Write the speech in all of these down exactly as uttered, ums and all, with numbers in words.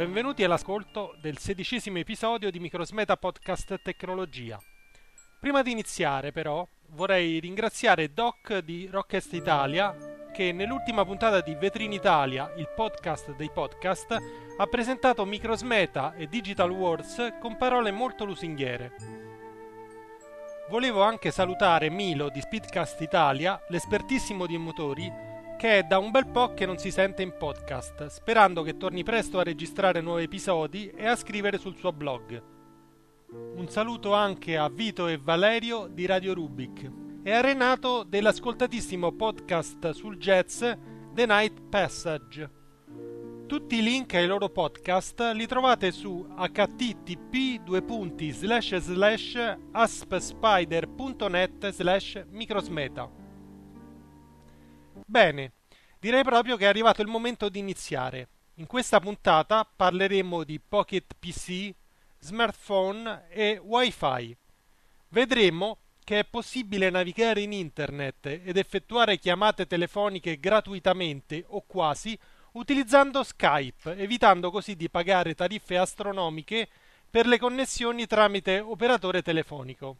Benvenuti all'ascolto del sedicesimo episodio di Microsmeta Podcast Tecnologia. Prima di iniziare, però, vorrei ringraziare Doc di Rockest Italia che nell'ultima puntata di Vetrina Italia, il podcast dei podcast, ha presentato Microsmeta e Digital Words con parole molto lusinghiere. Volevo anche salutare Milo di Speedcast Italia, l'espertissimo di motori, che è da un bel po' che non si sente in podcast, sperando che torni presto a registrare nuovi episodi e a scrivere sul suo blog. Un saluto anche a Vito e Valerio di Radio Rubik e a Renato dell'ascoltatissimo podcast sul jazz The Night Passage. Tutti i link ai loro podcast li trovate su h t t p due punti slash slash asp spider punto net slash microsmeta. Bene, direi proprio che è arrivato il momento di iniziare. In questa puntata parleremo di Pocket P C, smartphone e Wi-Fi. Vedremo che è possibile navigare in internet ed effettuare chiamate telefoniche gratuitamente o quasi utilizzando Skype, evitando così di pagare tariffe astronomiche per le connessioni tramite operatore telefonico.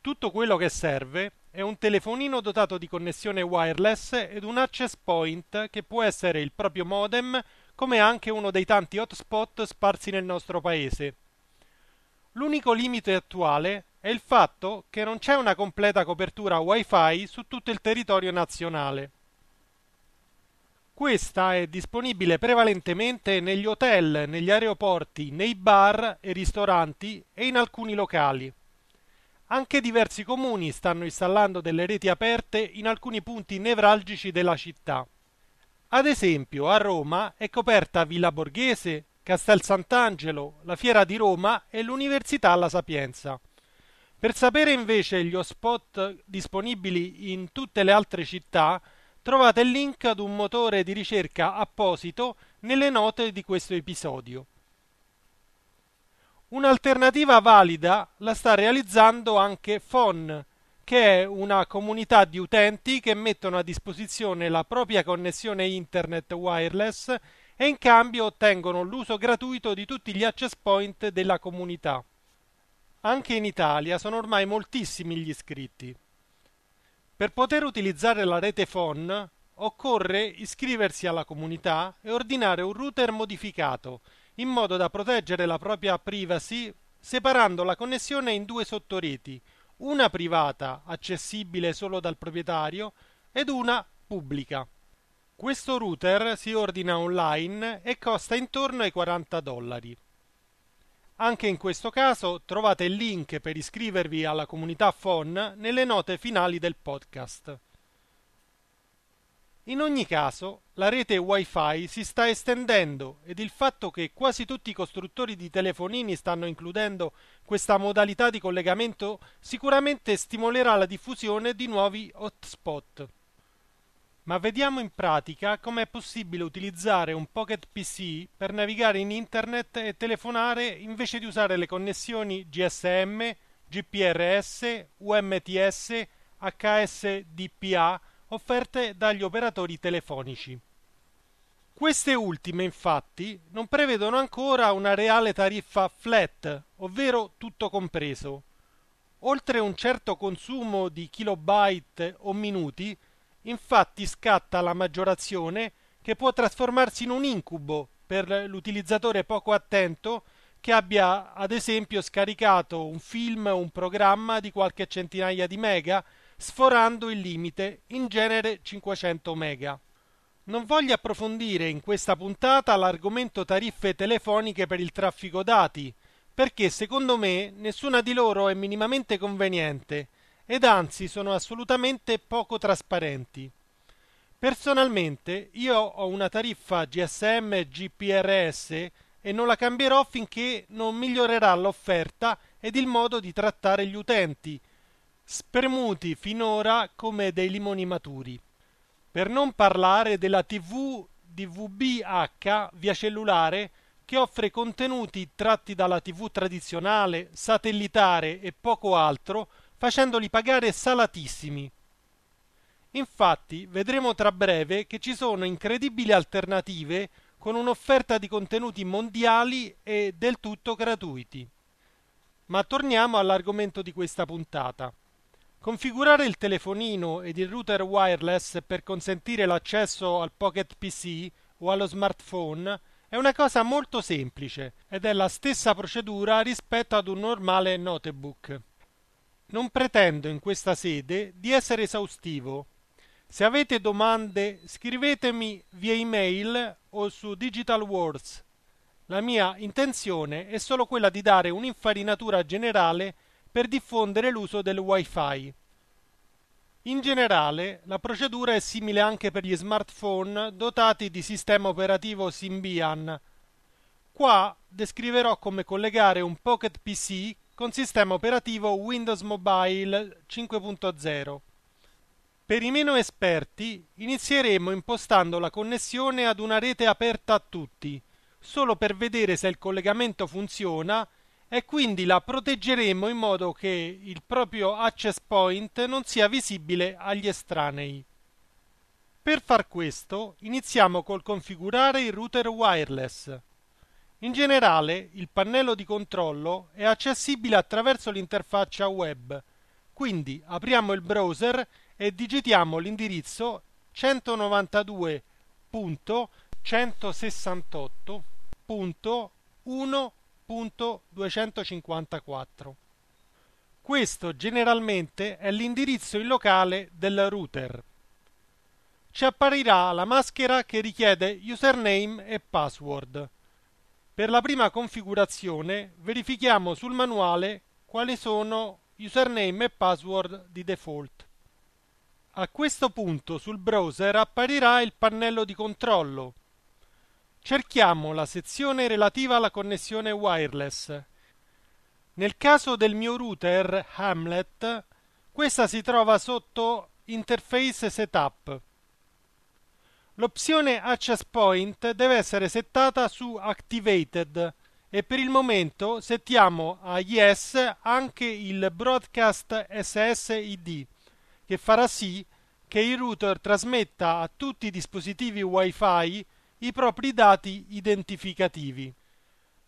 Tutto quello che serve è un telefonino dotato di connessione wireless ed un access point che può essere il proprio modem, come anche uno dei tanti hotspot sparsi nel nostro paese. L'unico limite attuale è il fatto che non c'è una completa copertura Wi-Fi su tutto il territorio nazionale. Questa è disponibile prevalentemente negli hotel, negli aeroporti, nei bar e ristoranti e in alcuni locali. Anche diversi comuni stanno installando delle reti aperte in alcuni punti nevralgici della città. Ad esempio, a Roma è coperta Villa Borghese, Castel Sant'Angelo, la Fiera di Roma e l'Università La Sapienza. Per sapere invece gli hotspot disponibili in tutte le altre città, trovate il link ad un motore di ricerca apposito nelle note di questo episodio. Un'alternativa valida la sta realizzando anche Fon, che è una comunità di utenti che mettono a disposizione la propria connessione internet wireless e in cambio ottengono l'uso gratuito di tutti gli access point della comunità. Anche in Italia sono ormai moltissimi gli iscritti. Per poter utilizzare la rete Fon occorre iscriversi alla comunità e ordinare un router modificato, in modo da proteggere la propria privacy separando la connessione in due sottoreti, una privata accessibile solo dal proprietario ed una pubblica. Questo router si ordina online e costa intorno ai quaranta dollari. Anche in questo caso trovate il link per iscrivervi alla comunità Fon nelle note finali del podcast. In ogni caso, la rete Wi-Fi si sta estendendo ed il fatto che quasi tutti i costruttori di telefonini stanno includendo questa modalità di collegamento sicuramente stimolerà la diffusione di nuovi hotspot. Ma vediamo in pratica com'è possibile utilizzare un Pocket P C per navigare in internet e telefonare invece di usare le connessioni G S M, G P R S, U M T S, H S D P A offerte dagli operatori telefonici. Queste ultime, infatti, non prevedono ancora una reale tariffa flat, ovvero tutto compreso. Oltre un certo consumo di kilobyte o minuti, infatti scatta la maggiorazione che può trasformarsi in un incubo per l'utilizzatore poco attento che abbia, ad esempio, scaricato un film o un programma di qualche centinaia di mega, sforando il limite, in genere cinquecento mega. Non voglio approfondire in questa puntata l'argomento tariffe telefoniche per il traffico dati, perché secondo me nessuna di loro è minimamente conveniente ed anzi sono assolutamente poco trasparenti. Personalmente io ho una tariffa G S M G P R S e non la cambierò finché non migliorerà l'offerta ed il modo di trattare gli utenti, spremuti finora come dei limoni maturi. Per non parlare della tivù D V B H via cellulare che offre contenuti tratti dalla tivù tradizionale, satellitare e poco altro, facendoli pagare salatissimi. Infatti vedremo tra breve che ci sono incredibili alternative con un'offerta di contenuti mondiali e del tutto gratuiti. Ma torniamo all'argomento di questa puntata. Configurare il telefonino ed il router wireless per consentire l'accesso al Pocket P C o allo smartphone è una cosa molto semplice ed è la stessa procedura rispetto ad un normale notebook. Non pretendo in questa sede di essere esaustivo. Se avete domande, scrivetemi via email o su Digital Words. La mia intenzione è solo quella di dare un'infarinatura generale per diffondere l'uso del Wi-Fi. In generale, la procedura è simile anche per gli smartphone dotati di sistema operativo Symbian. Qua descriverò come collegare un Pocket P C con sistema operativo Windows Mobile cinque punto zero. Per i meno esperti, inizieremo impostando la connessione ad una rete aperta a tutti, solo per vedere se il collegamento funziona, e quindi la proteggeremo in modo che il proprio access point non sia visibile agli estranei. Per far questo iniziamo col configurare il router wireless. In generale il pannello di controllo è accessibile attraverso l'interfaccia web, quindi apriamo il browser e digitiamo l'indirizzo centonovantadue punto centosessantotto punto uno punto duecentocinquantaquattro. Questo generalmente è l'indirizzo in locale del router. Ci apparirà la maschera che richiede username e password. Per la prima configurazione verifichiamo sul manuale quali sono username e password di default. A questo punto sul browser apparirà il pannello di controllo. Cerchiamo la sezione relativa alla connessione wireless. Nel caso del mio router Hamlet, questa si trova sotto Interface Setup. L'opzione Access Point deve essere settata su Activated e per il momento settiamo a Yes anche il Broadcast S S I D, che farà sì che il router trasmetta a tutti i dispositivi Wi-Fi i propri dati identificativi.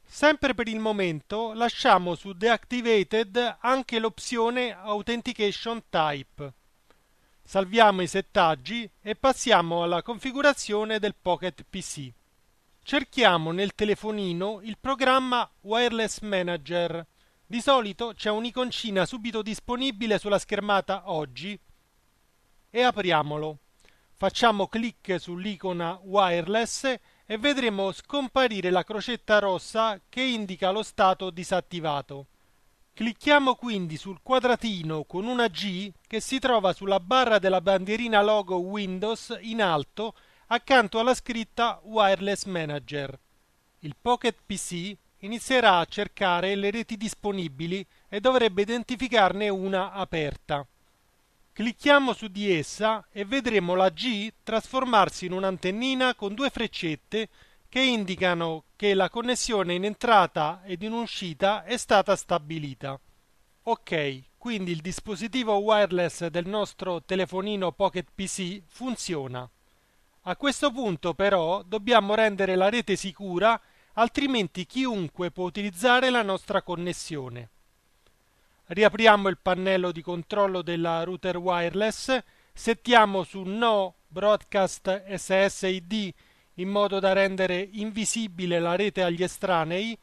Sempre per il momento lasciamo su Deactivated anche l'opzione Authentication Type. Salviamo i settaggi e passiamo alla configurazione del Pocket P C. Cerchiamo nel telefonino il programma Wireless Manager. Di solito c'è un'iconcina subito disponibile sulla schermata Oggi e apriamolo. Facciamo clic sull'icona wireless e vedremo scomparire la crocetta rossa che indica lo stato disattivato. Clicchiamo quindi sul quadratino con una G che si trova sulla barra della bandierina logo Windows in alto accanto alla scritta Wireless Manager. Il Pocket P C inizierà a cercare le reti disponibili e dovrebbe identificarne una aperta. Clicchiamo su di essa e vedremo la G trasformarsi in un'antennina con due freccette che indicano che la connessione in entrata ed in uscita è stata stabilita. Ok, quindi il dispositivo wireless del nostro telefonino Pocket P C funziona. A questo punto però dobbiamo rendere la rete sicura, altrimenti chiunque può utilizzare la nostra connessione. Riapriamo il pannello di controllo della router wireless, settiamo su No Broadcast S S I D in modo da rendere invisibile la rete agli estranei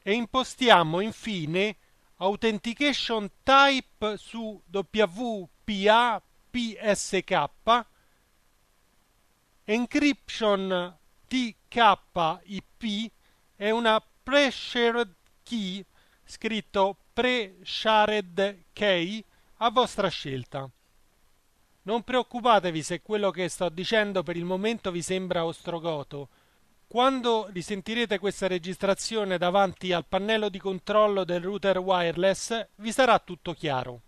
e impostiamo infine Authentication Type su W P A P S K, Encryption T K I P e una Pre-Shared Key scritto Pre-Shared Key a vostra scelta. Non preoccupatevi se quello che sto dicendo per il momento vi sembra ostrogoto. Quando risentirete questa registrazione davanti al pannello di controllo del router wireless, vi sarà tutto chiaro.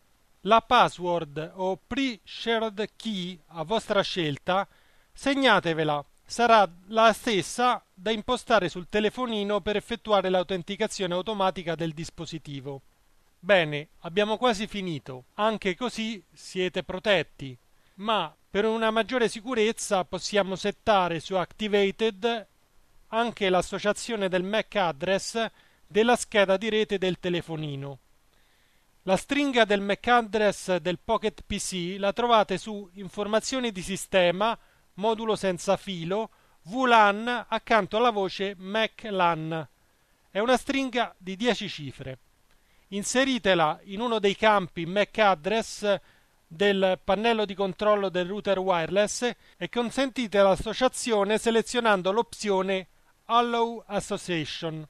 La password o Pre-Shared Key a vostra scelta segnatevela, sarà la stessa da impostare sul telefonino per effettuare l'autenticazione automatica del dispositivo. Bene, abbiamo quasi finito, anche così siete protetti, ma per una maggiore sicurezza possiamo settare su Activated anche l'associazione del M A C address della scheda di rete del telefonino. La stringa del M A C address del Pocket P C la trovate su Informazioni di sistema, modulo senza filo, V LAN, accanto alla voce M A C LAN. È una stringa di dieci cifre. Inseritela in uno dei campi M A C address del pannello di controllo del router wireless e consentite l'associazione selezionando l'opzione Allow Association.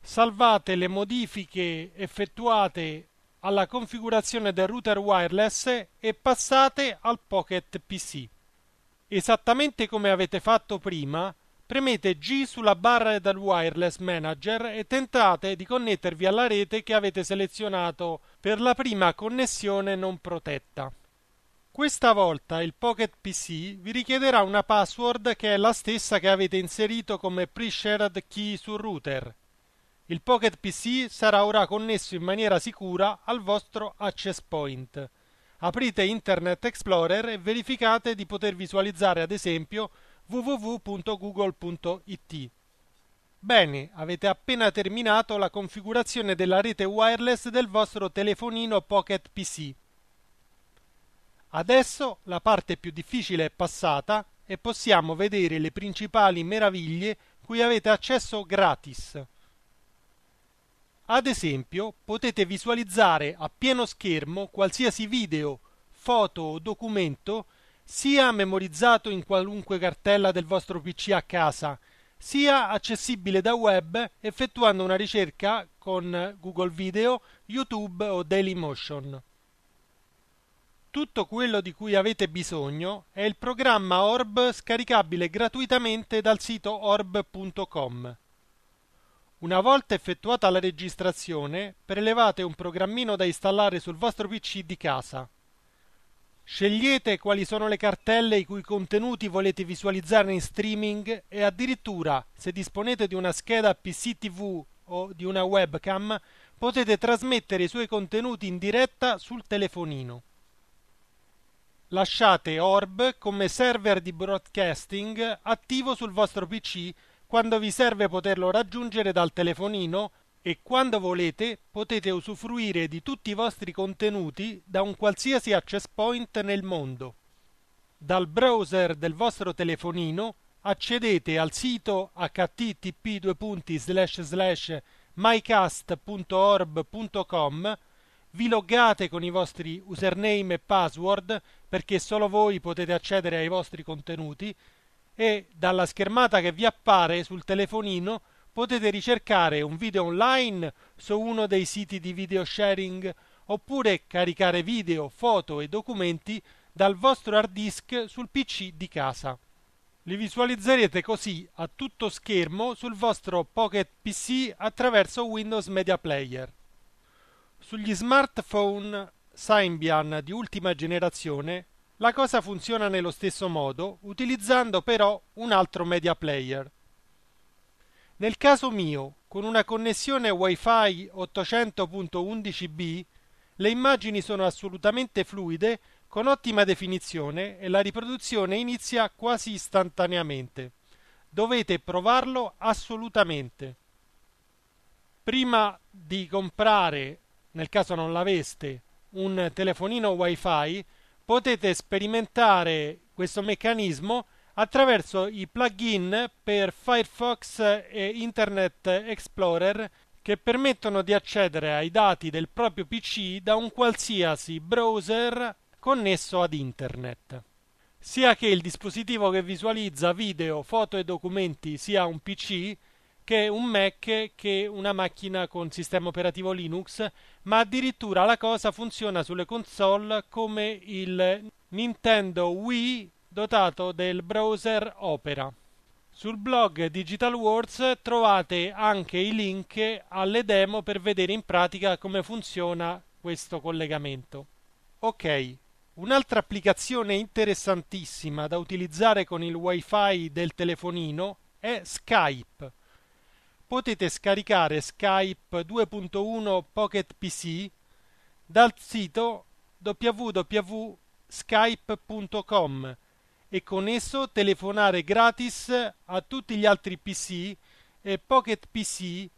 Salvate le modifiche effettuate alla configurazione del router wireless e passate al Pocket P C. Esattamente come avete fatto prima, premete G sulla barra del wireless manager e tentate di connettervi alla rete che avete selezionato per la prima connessione non protetta. Questa volta il Pocket P C vi richiederà una password che è la stessa che avete inserito come pre-shared key sul router. Il Pocket P C sarà ora connesso in maniera sicura al vostro access point. Aprite Internet Explorer e verificate di poter visualizzare ad esempio w w w punto google punto i t. Bene, avete appena terminato la configurazione della rete wireless del vostro telefonino Pocket P C. Adesso la parte più difficile è passata e possiamo vedere le principali meraviglie cui avete accesso gratis. Ad esempio, potete visualizzare a pieno schermo qualsiasi video, foto o documento sia memorizzato in qualunque cartella del vostro P C a casa, sia accessibile da web effettuando una ricerca con Google Video, YouTube o Dailymotion. Tutto quello di cui avete bisogno è il programma O R B scaricabile gratuitamente dal sito o r b punto com. Una volta effettuata la registrazione, prelevate un programmino da installare sul vostro P C di casa. Scegliete quali sono le cartelle i cui contenuti volete visualizzare in streaming e addirittura, se disponete di una scheda P C T V o di una webcam, potete trasmettere i suoi contenuti in diretta sul telefonino. Lasciate O R B come server di broadcasting attivo sul vostro P C quando vi serve poterlo raggiungere dal telefonino e quando volete potete usufruire di tutti i vostri contenuti da un qualsiasi access point nel mondo. Dal browser del vostro telefonino accedete al sito h t t p due punti slash slash mycast punto orb punto com, vi loggate con i vostri username e password perché solo voi potete accedere ai vostri contenuti e dalla schermata che vi appare sul telefonino potete ricercare un video online su uno dei siti di video sharing oppure caricare video, foto e documenti dal vostro hard disk sul P C di casa. Li visualizzerete così a tutto schermo sul vostro Pocket P C attraverso Windows Media Player. Sugli smartphone Symbian di ultima generazione la cosa funziona nello stesso modo, utilizzando però un altro media player. Nel caso mio, con una connessione Wi-Fi ottocento punto undici b, le immagini sono assolutamente fluide, con ottima definizione e la riproduzione inizia quasi istantaneamente. Dovete provarlo assolutamente. Prima di comprare, nel caso non l'aveste, un telefonino Wi-Fi, potete sperimentare questo meccanismo attraverso i plugin per Firefox e Internet Explorer che permettono di accedere ai dati del proprio P C da un qualsiasi browser connesso ad Internet. Sia che il dispositivo che visualizza video, foto e documenti sia un P C che un Mac che una macchina con sistema operativo Linux, ma addirittura la cosa funziona sulle console come il Nintendo Wii dotato del browser Opera. Sul blog Digital Words trovate anche i link alle demo per vedere in pratica come funziona questo collegamento. Ok, un'altra applicazione interessantissima da utilizzare con il Wi-Fi del telefonino è Skype. Potete scaricare Skype due punto uno Pocket P C dal sito w w w punto skype punto com e con esso telefonare gratis a tutti gli altri P C e Pocket P C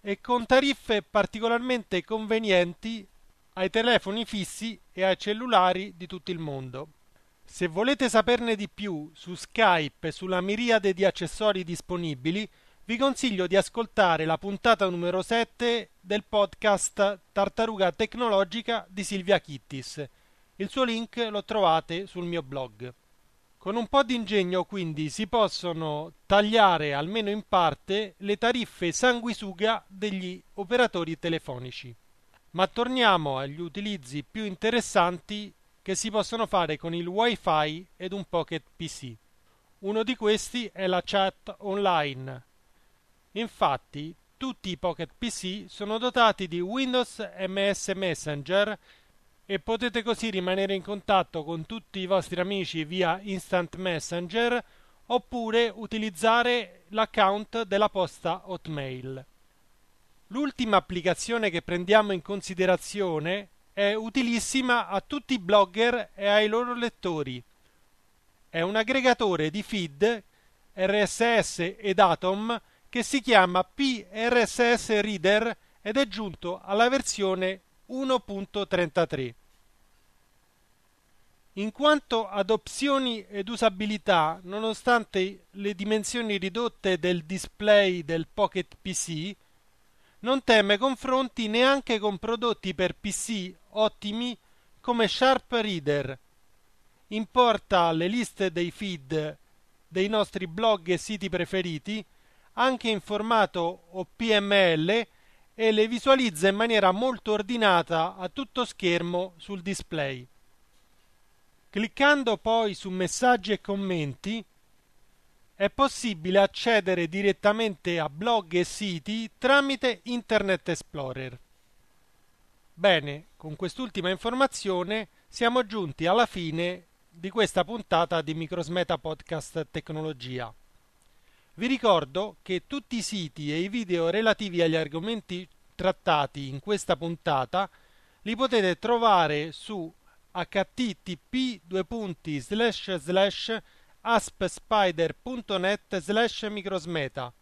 e con tariffe particolarmente convenienti ai telefoni fissi e ai cellulari di tutto il mondo. Se volete saperne di più su Skype e sulla miriade di accessori disponibili, vi consiglio di ascoltare la puntata numero sette del podcast Tartaruga Tecnologica di Silvia Kittis. Il suo link lo trovate sul mio blog. Con un po' di ingegno, quindi, si possono tagliare almeno in parte le tariffe sanguisuga degli operatori telefonici. Ma torniamo agli utilizzi più interessanti che si possono fare con il Wi-Fi ed un Pocket P C. Uno di questi è la chat online. Infatti, tutti i Pocket P C sono dotati di Windows emme esse Messenger e potete così rimanere in contatto con tutti i vostri amici via Instant Messenger oppure utilizzare l'account della posta Hotmail. L'ultima applicazione che prendiamo in considerazione è utilissima a tutti i blogger e ai loro lettori. È un aggregatore di feed erre esse esse ed Atom che si chiama P R S S Reader ed è giunto alla versione uno punto trentatré. In quanto ad opzioni ed usabilità, nonostante le dimensioni ridotte del display del Pocket P C, non teme confronti neanche con prodotti per P C ottimi come Sharp Reader. Importa le liste dei feed dei nostri blog e siti preferiti anche in formato O P M L e le visualizza in maniera molto ordinata a tutto schermo sul display. Cliccando poi su messaggi e commenti è possibile accedere direttamente a blog e siti tramite Internet Explorer. Bene, con quest'ultima informazione siamo giunti alla fine di questa puntata di Microsmeta Podcast Tecnologia. Vi ricordo che tutti i siti e i video relativi agli argomenti trattati in questa puntata li potete trovare su h t t p due punti slash slash aspspider punto net slash microsmeta.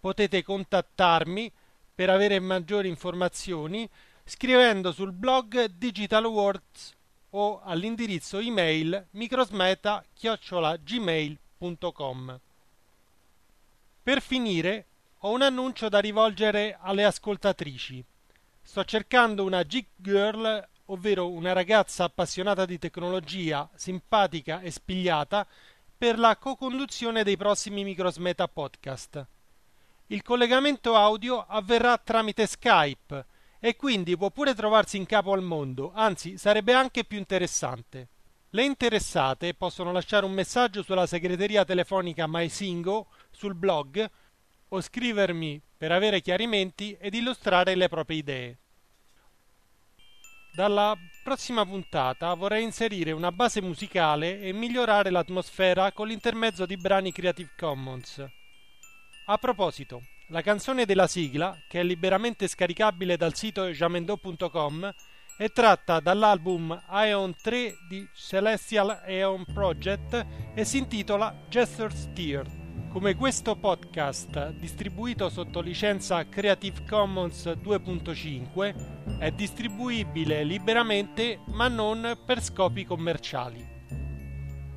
Potete contattarmi per avere maggiori informazioni scrivendo sul blog Digital Words o all'indirizzo email microsmeta chiocciola gmail punto com. Per finire, ho un annuncio da rivolgere alle ascoltatrici. Sto cercando una geek girl, ovvero una ragazza appassionata di tecnologia, simpatica e spigliata, per la co-conduzione dei prossimi Microsmeta Podcast. Il collegamento audio avverrà tramite Skype e quindi può pure trovarsi in capo al mondo, anzi sarebbe anche più interessante. Le interessate possono lasciare un messaggio sulla segreteria telefonica MySingo sul blog o scrivermi per avere chiarimenti ed illustrare le proprie idee. Dalla prossima puntata vorrei inserire una base musicale e migliorare l'atmosfera con l'intermezzo di brani Creative Commons. A proposito, la canzone della sigla, che è liberamente scaricabile dal sito jamendo punto com, è tratta dall'album Aeon tre di Celestial Aeon Project e si intitola Jester's Tear. Come questo podcast, distribuito sotto licenza Creative Commons due punto cinque, è distribuibile liberamente ma non per scopi commerciali.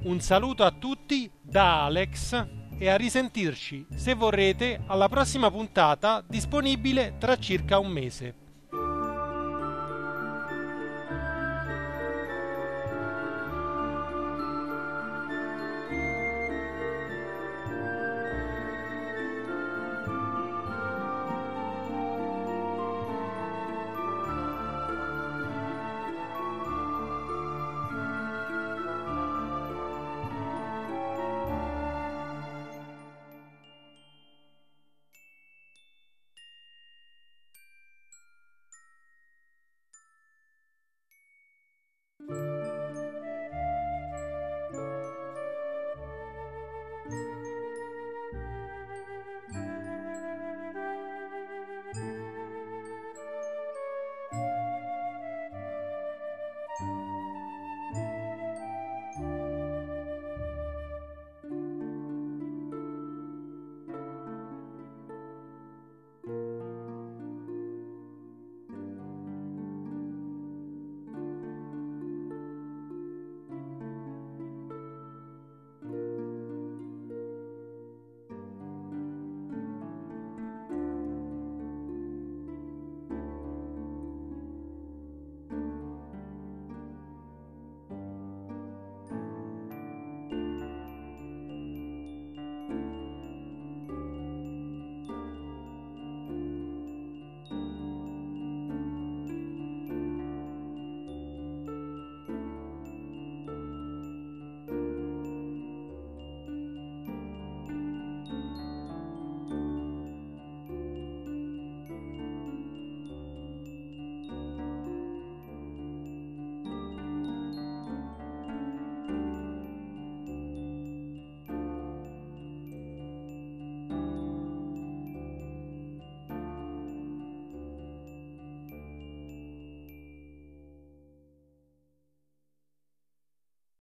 Un saluto a tutti da Alex e a risentirci, se vorrete, alla prossima puntata disponibile tra circa un mese.